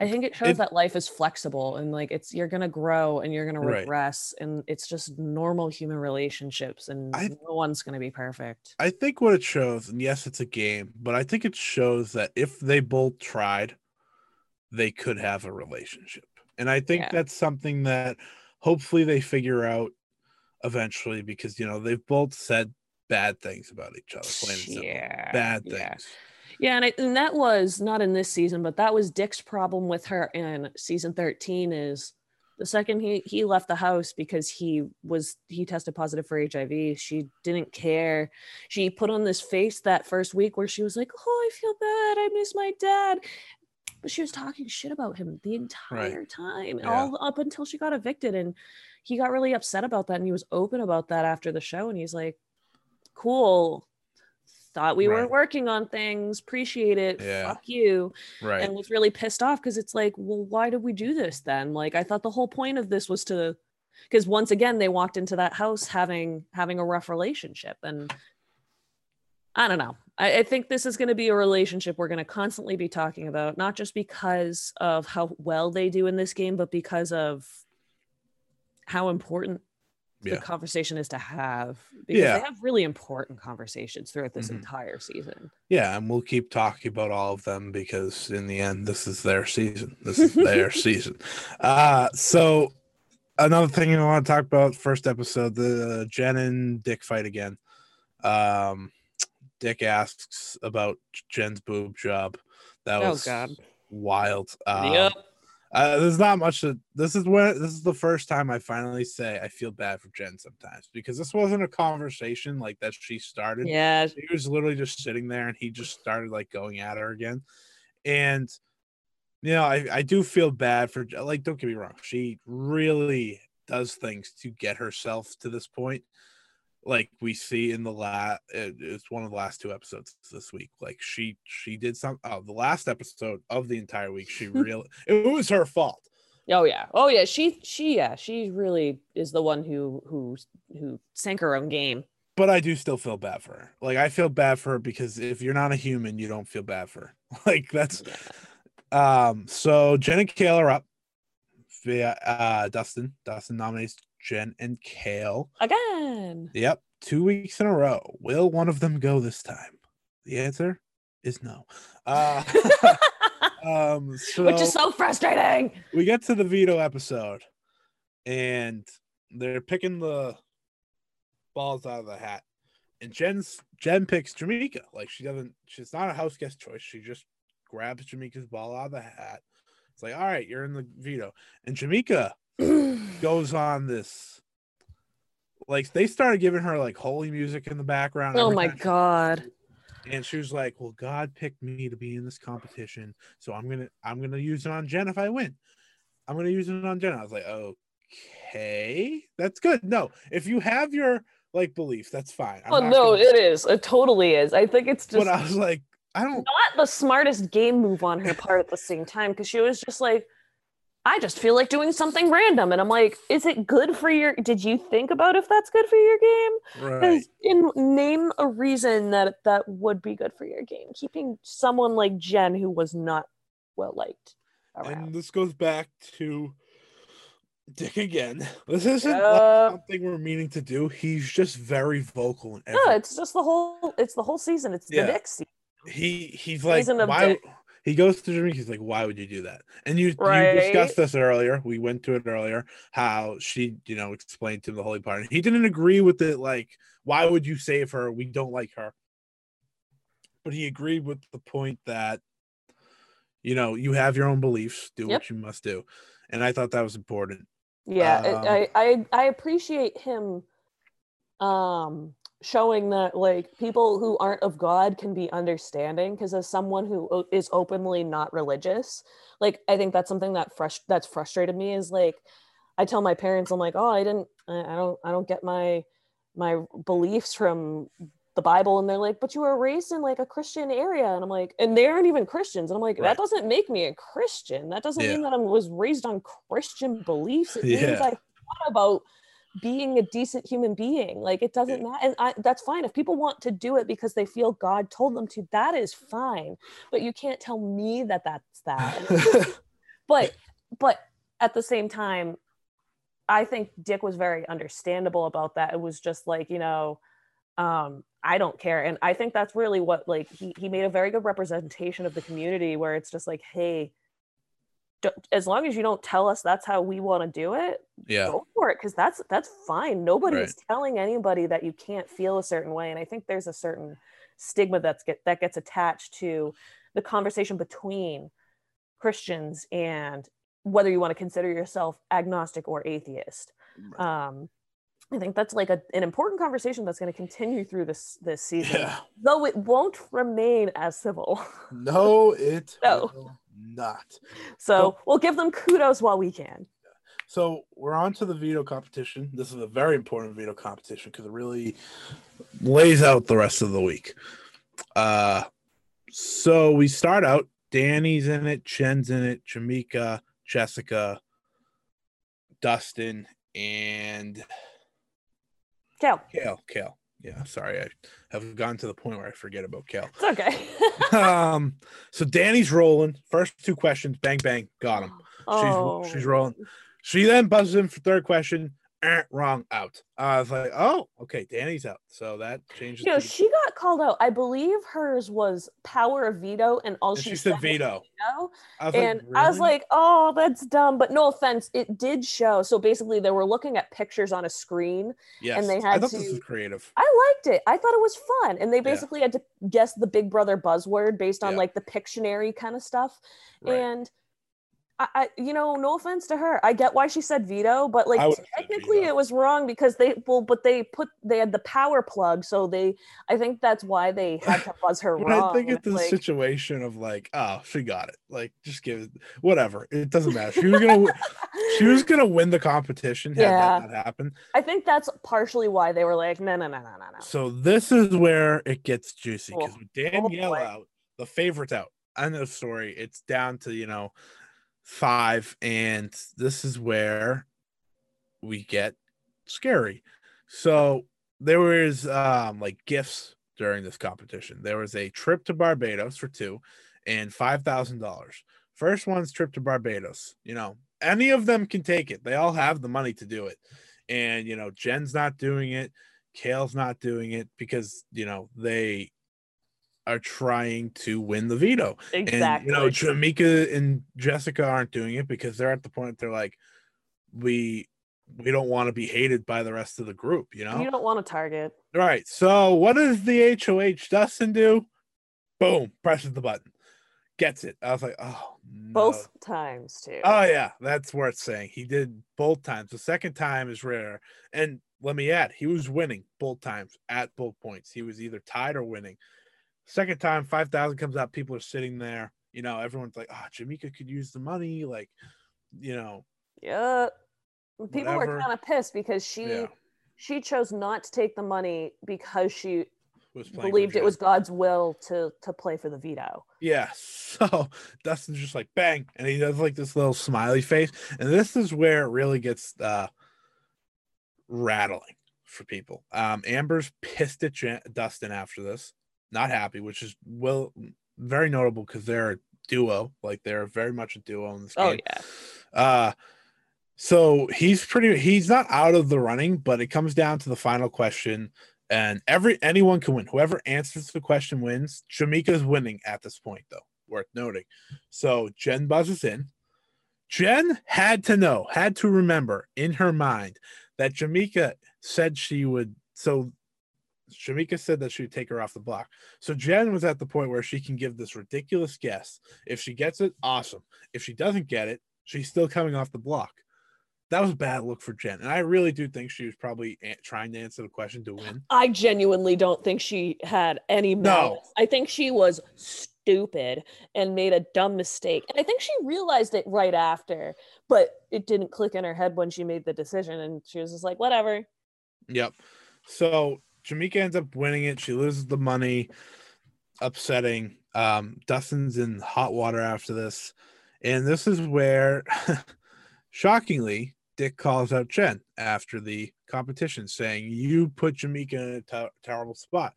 I think it shows that life is flexible, and like, it's, you're gonna grow and you're gonna regress, and it's just normal human relationships, and no one's gonna be perfect. I think what it shows, and yes, it's a game, but I think it shows that if they both tried, they could have a relationship. And I think that's something that hopefully they figure out eventually, because you know, they've both said bad things about each other. Bad things. Yeah, and that was not in this season, but that was Dick's problem with her in season 13. Is the second he left the house because he tested positive for HIV, she didn't care. She put on this face that first week where she was like, "Oh, I feel bad. I miss my dad." But she was talking shit about him the entire time, all up until she got evicted. And he got really upset about that, and he was open about that after the show. And he's like, "Cool, thought we were working on things, appreciate it, fuck you," and was really pissed off because it's like, well, why did we do this then? Like, I thought the whole point of this was to, because once again they walked into that house having a rough relationship. And I don't know, I think this is going to be a relationship we're going to constantly be talking about, not just because of how well they do in this game, but because of how important the conversation is to have, because they have really important conversations throughout this entire season. Yeah, and we'll keep talking about all of them, because in the end, this is their season. This is their season. So another thing I want to talk about, first episode, the Jen and Dick fight again. Dick asks about Jen's boob job. That was wild. There's not much that this is the first time I finally say I feel bad for Jen sometimes, because this wasn't a conversation like that she started. Yeah, she was literally just sitting there and he just started like going at her again. And you know, I do feel bad for, like, don't get me wrong, she really does things to get herself to this point. Like we see in the it's one of the last two episodes this week. Like she did some. Oh, the last episode of the entire week, she really it was her fault. Oh yeah. She really is the one who sank her own game. But I do still feel bad for her. Like, I feel bad for her because if you're not a human, you don't feel bad for her. Like, that's. So Jen and Kail are up. Via Dustin. Dustin nominates Jen and Kail again. Yep, 2 weeks in a row. Will one of them go this time? The answer is no. Which is so frustrating. We get to the veto episode, and they're picking the balls out of the hat. And Jen picks Jameka. Like, she's not a house guest choice. She just grabs Jameka's ball out of the hat. It's like, all right, you're in the veto. And Jameka goes on this. Like, they started giving her, like, holy music in the background. Oh, my God. And she was like, well, God picked me to be in this competition, so I'm gonna use it on Jen if I win. I'm going to use it on Jen. I was like, okay, that's good. No, if you have your, like, belief, that's fine. It totally is. I think it's just. But I was like, not the smartest game move on her part at the same time, because she was just like, I just feel like doing something random. And I'm like, is it good for your, did you think about if that's good for your game? Right. Name a reason that would be good for your game. Keeping someone like Jen, who was not well-liked, around. And this goes back to Dick again. This isn't something we're meaning to do. He's just very vocal. It's just the whole season. It's the Dick season. He's like, why? He goes to Jameka, he's like, why would you do that? And you discussed this earlier. We went to it earlier, how she, explained to him the holy part. And he didn't agree with it. Like, why would you save her? We don't like her. But he agreed with the point that, you have your own beliefs. Do what you must do. And I thought that was important. Yeah, I appreciate him showing that, like, people who aren't of God can be understanding, because as someone who is openly not religious, like, I think that's something that that's frustrated me, is like, I tell my parents, I'm like, oh, I don't get my beliefs from the Bible, and they're like, but you were raised in, like, a Christian area, and I'm like, and they aren't even Christians, and I'm like, that doesn't make me a Christian. That doesn't mean that I was raised on Christian beliefs. It means I thought about being a decent human being. Like, it doesn't matter. And that's fine. If people want to do it because they feel God told them to, that is fine. But you can't tell me that that's that. but at the same time, I think Dick was very understandable about that. It was just like, I don't care. And I think that's really what, like, he made a very good representation of the community, where it's just like, hey, as long as you don't tell us that's how we want to do it, go for it, because that's fine. Nobody is telling anybody that you can't feel a certain way. And I think there's a certain stigma that gets attached to the conversation between Christians and whether you want to consider yourself agnostic or atheist. Right. I think that's like an important conversation that's going to continue through this season, though it won't remain as civil. No, it will not. So we'll give them kudos while we can. So we're on to the veto competition. This is a very important veto competition because it really lays out the rest of the week. So we start out. Danny's in it. Jen's in it. Jameka, Jessica, Dustin, and... Kail. Yeah, sorry. I have gotten to the point where I forget about Kail. It's okay. So Danny's rolling. First two questions, bang, bang, got him. Oh. She's rolling. She then buzzes in for third question. Wrong, out. I was like, oh, okay, Danny's out. So that changes. She got called out. I believe hers was power of veto, and all she said veto. I was like, oh, that's dumb. But no offense, it did show. So basically, they were looking at pictures on a screen. Yes. And they had this was creative. I liked it. I thought it was fun. And they basically had to guess the Big Brother buzzword based on like the Pictionary kind of stuff. Right. And I no offense to her, I get why she said veto, but like technically it was wrong because they had the power plug, so I think that's why they had to buzz her wrong. I think it's the situation of like, oh, she got it, like, just give it, whatever, it doesn't matter. She was gonna win the competition had that not happened. I think that's partially why they were like, no. So this is where it gets juicy, because Danielle out, the favorite's out. End of story. It's down to 5, and this is where we get scary. So there was like gifts during this competition. There was a trip to Barbados for 2 and $5,000. First one's trip to Barbados. Any of them can take it. They all have the money to do it. And Jen's not doing it. Kail's not doing it because they are trying to win the veto. Exactly. And, you know, Jameka and Jessica aren't doing it because they're at the point they're like, we don't want to be hated by the rest of the group, you know? You don't want to target. Right. So what does the HOH Dustin do? Boom. Presses the button. Gets it. I was like, oh, no. Both times, too. Oh, yeah. That's worth saying. He did both times. The second time is rare. And let me add, he was winning both times at both points. He was either tied or winning. Second time, 5,000 comes out. People are sitting there. You know, everyone's like, oh, Jameka could use the money. Like, you know. Yeah. People were kind of pissed because she chose not to take the money because she believed it was God's will to play for the veto. Yeah. So Dustin's just like, bang. And he does like this little smiley face. And this is where it really gets rattling for people. Amber's pissed at Dustin after this. Not happy, which is very notable because they're a duo. Like, they're very much a duo in this game. Oh, yeah. So he's not out of the running, but it comes down to the final question. And anyone can win. Whoever answers the question wins. Jameka's winning at this point, though. Worth noting. So Jen buzzes in. Jen had to remember in her mind that Jameka said she would. So Jameka said that she would take her off the block. So Jen was at the point where she can give this ridiculous guess. If she gets it, awesome. If she doesn't get it, she's still coming off the block. That was a bad look for Jen. And I really do think she was probably trying to answer the question to win. I genuinely don't think she had any malice. I think she was stupid and made a dumb mistake. And I think she realized it right after, but it didn't click in her head when she made the decision. And she was just like, whatever. Yep. So Jameka ends up winning it. She loses the money. Upsetting. Dustin's in hot water after this. And this is where, shockingly, Dick calls out Jen after the competition, saying, you put Jameka in a terrible spot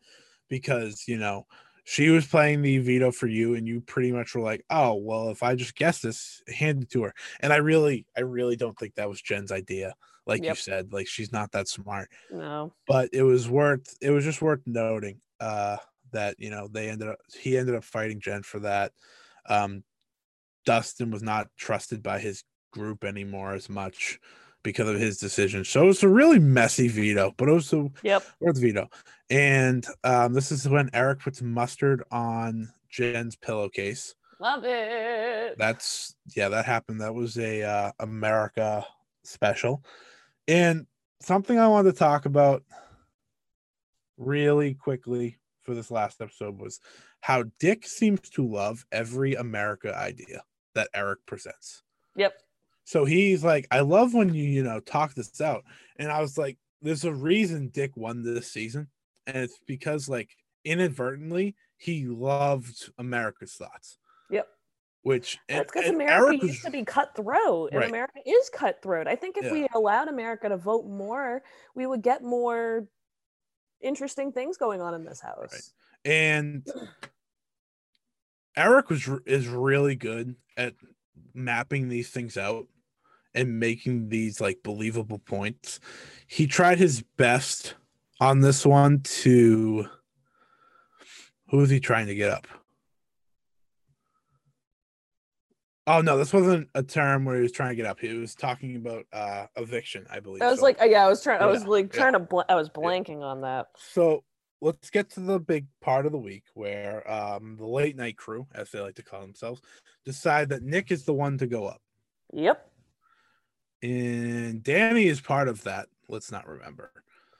because, you know, she was playing the veto for you, and you pretty much were like, oh, well, if I just guess this, hand it to her. And I really don't think that was Jen's idea. Like you said, like, she's not that smart. No. But it was just worth noting that, you know, he ended up fighting Jen for that. Dustin was not trusted by his group anymore as much because of his decision. So it's a really messy veto, but also worth veto. And this is when Eric puts mustard on Jen's pillowcase. Love it. That happened. That was a America special. And something I wanted to talk about really quickly for this last episode was how Dick seems to love every America idea that Eric presents. Yep. So he's like, I love when you talk this out. And I was like, there's a reason Dick won this season. And it's because, like, inadvertently, he loved America's thoughts. Yep. Which, that's because America used to be cutthroat, and America is cutthroat. I think if we allowed America to vote more, we would get more interesting things going on in this house. Right. And Eric is really good at mapping these things out and making these, like, believable points. He tried his best on this one to, who was he trying to get up? Oh no, this wasn't a term where he was trying to get up. He was talking about eviction, I believe. I was blanking on that. So let's get to the big part of the week where the late night crew, as they like to call themselves, decide that Nick is the one to go up. Yep. And Danny is part of that. Let's not remember.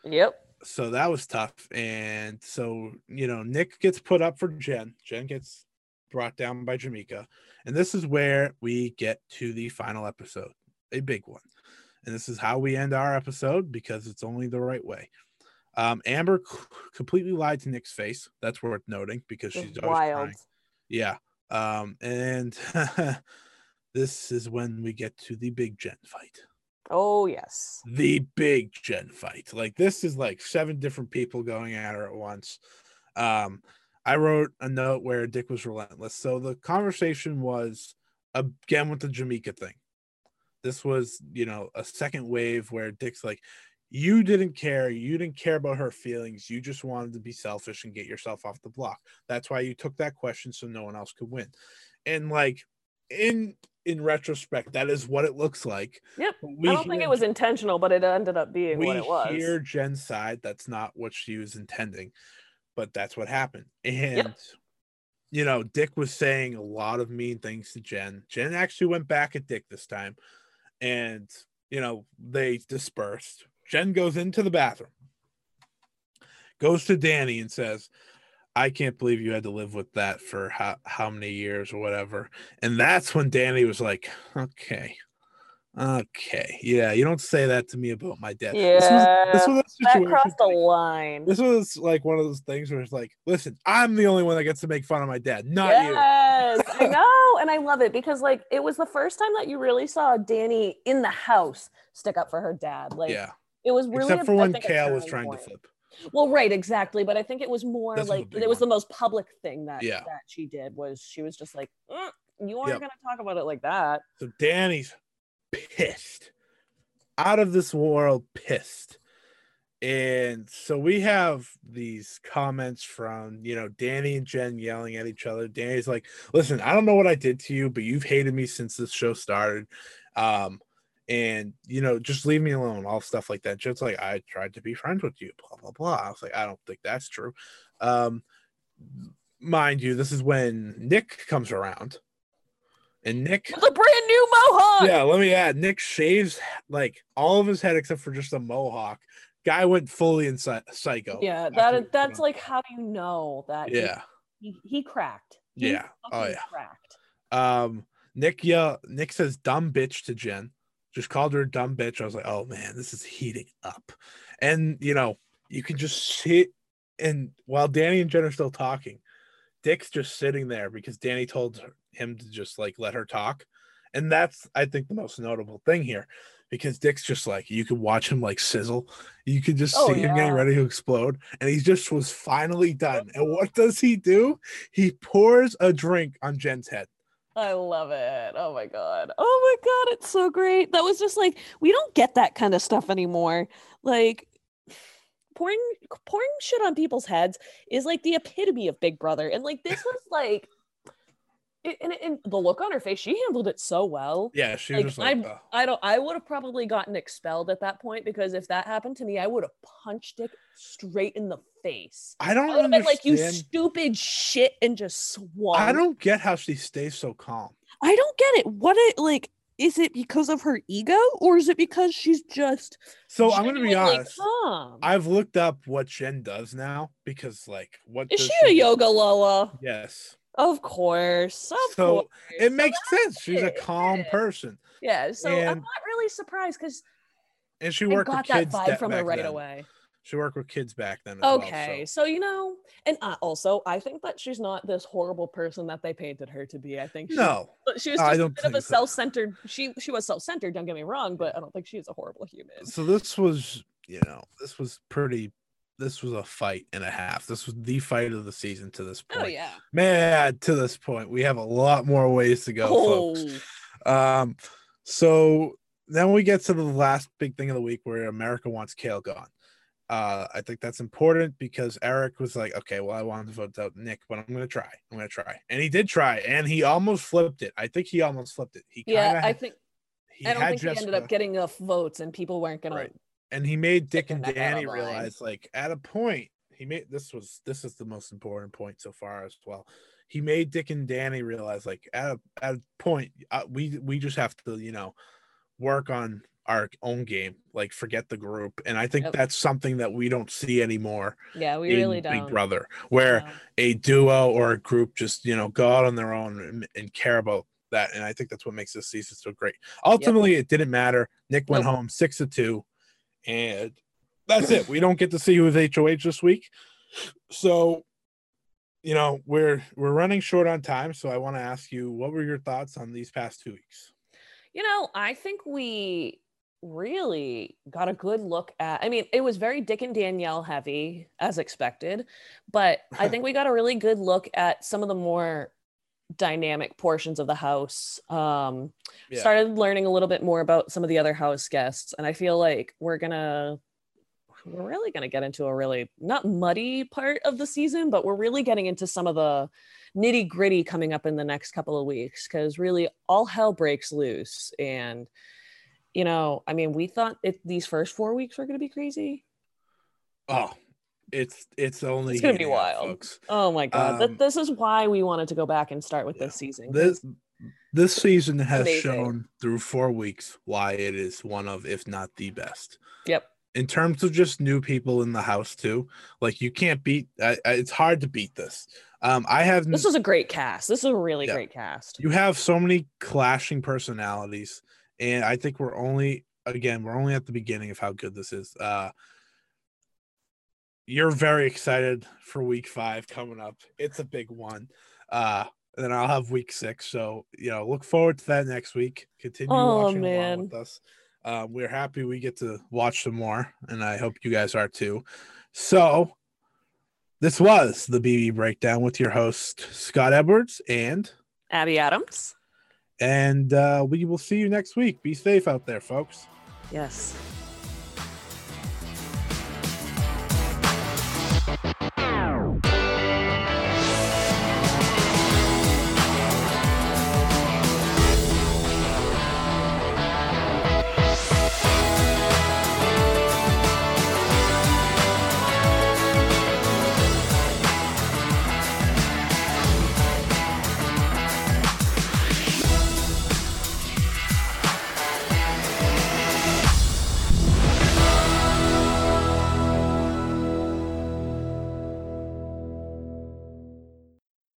Yep. So that was tough. And so, you know, Nick gets put up for Jen. Jen gets brought down by Jameka. And this is where we get to the final episode, a big one. And this is how we end our episode because it's only the right way. Amber completely lied to Nick's face. That's worth noting because she's always wild. Crying. Yeah. And this is when we get to the big Jen fight. Oh, yes. The big Jen fight. Like, this is like 7 different people going at her at once. I wrote a note where Dick was relentless. So the conversation was, again, with the Jameka thing. This was, you know, a second wave where Dick's like, You didn't care. You didn't care about her feelings. You just wanted to be selfish and get yourself off the block. That's why you took that question so no one else could win. And like in retrospect, that is what it looks like. Yep. I don't think it was intentional, but it ended up being what it was. We hear Jen's side. That's not what she was intending, but that's what happened. And you know, Dick was saying a lot of mean things to Jen. Jen actually went back at Dick this time, and you know, they dispersed. Jen goes into the bathroom, goes to Danny and says, I can't believe you had to live with that for how many years or whatever. And that's when Danny was like, okay. Yeah, you don't say that to me about my dad. Yeah, this was that crossed the line. This was like one of those things where it's like, listen, I'm the only one that gets to make fun of my dad, not you. Yes, I know. And I love it because like it was the first time that you really saw Danny in the house stick up for her dad. Like it was really, except for when Kail was trying to flip. Well, right, exactly. But I think it was more the most public thing that she did was she was just like, you aren't going to talk about it like that. So Danny's pissed, out of this world pissed. And so we have these comments from, you know, Danny and Jen yelling at each other. Danny's like, listen, I don't know what I did to you, but you've hated me since this show started. And, you know, just leave me alone, all stuff like that. Jen's like, I tried to be friends with you, blah, blah, blah. I was like, I don't think that's true. Mind you, this is when Nick comes around. And Nick, with a brand new mohawk. Yeah, let me add, Nick shaves like all of his head except for just a mohawk. Guy went fully inside psycho. Yeah, that's like how you know that. Yeah, he cracked. Yeah, cracked. Nick says dumb bitch to Jen. Just called her a dumb bitch. I was like, oh man, this is heating up. And you know, you can just sit and while Danny and Jen are still talking, Dick's just sitting there because Danny told him to just like let her talk. And that's, I think, the most notable thing here, because Dick's just like, you can watch him like sizzle. You can just see him getting ready to explode. And he just was finally done. And what does he do? He pours a drink on Jen's head. I love it. Oh my God. It's so great. That was just like, we don't get that kind of stuff anymore. Like, pouring shit on people's heads is like the epitome of Big Brother, and like this was like, and the look on her face, she handled it so well. Yeah, she was like, oh. I would have probably gotten expelled at that point, because if that happened to me, I would have punched it straight in the face. I would have been like, you stupid shit, and just swung. I don't get how she stays so calm. I don't get it. Is it because of her ego, or is it because she's just so? I'm gonna be honest. Calm. I've looked up what Jen does now because, like, what is she a yoga lola? Yes, of course. So it makes sense. She's a calm person. Yeah. So I'm not really surprised because she worked with kids. Got that vibe from her right away. She worked with kids back then. Okay, so you know, and also I think that she's not this horrible person that they painted her to be. I think she was just a bit of a self-centered. She was self-centered. Don't get me wrong, but I don't think she's a horrible human. So this was, you know, this was a fight and a half. This was the fight of the season to this point. Oh yeah, man. To this point, we have a lot more ways to go, folks. So then we get to the last big thing of the week, where America wants Kail gone. I think that's important because Eric was like, okay, well, I wanted to vote out Nick, but I'm going to try. And he did try, and he almost flipped it. I think he almost flipped it. I don't think Jessica, he ended up getting enough votes, and people weren't going to. And he made Dick and Danny realize, like, at a point, this is the most important point so far as well. He made Dick and Danny realize, like, at a point, we just have to, you know, work on our own game, like forget the group. And I think that's something that we don't see anymore. Yeah, we really don't. Big Brother, where a duo or a group just, you know, go out on their own and care about that. And I think that's what makes this season so great. Ultimately, it didn't matter. Nick went home 6-2, and that's it. We don't get to see who is HOH this week. So, you know, we're running short on time. So I want to ask you, what were your thoughts on these past 2 weeks? You know, I think we really got a good look at, I mean, it was very Dick and Danielle heavy as expected, but I think we got a really good look at some of the more dynamic portions of the house. Started learning a little bit more about some of the other house guests, and I feel like we're gonna we're really going to get into a really not muddy part of the season, but we're really getting into some of the nitty gritty coming up in the next couple of weeks, because really all hell breaks loose. And, you know, I mean, we thought these first 4 weeks were going to be crazy. Oh, it's going to be wild, folks. Oh my God. This is why we wanted to go back and start with this season. This season has shown through 4 weeks why it is one of, if not the best. Yep. In terms of just new people in the house too, like you can't beat. It's hard to beat this. This was a great cast. This is a really great cast. You have so many clashing personalities, and I think we're only at the beginning of how good this is. You're very excited for week 5 coming up. It's a big one. And then I'll have week 6. So, you know, look forward to that next week. Continue watching along with us. We're happy we get to watch some more, and I hope you guys are too. So this was the BB Breakdown with your host, Scott Edwards and Abby Adams. And we will see you next week. Be safe out there, folks. Yes.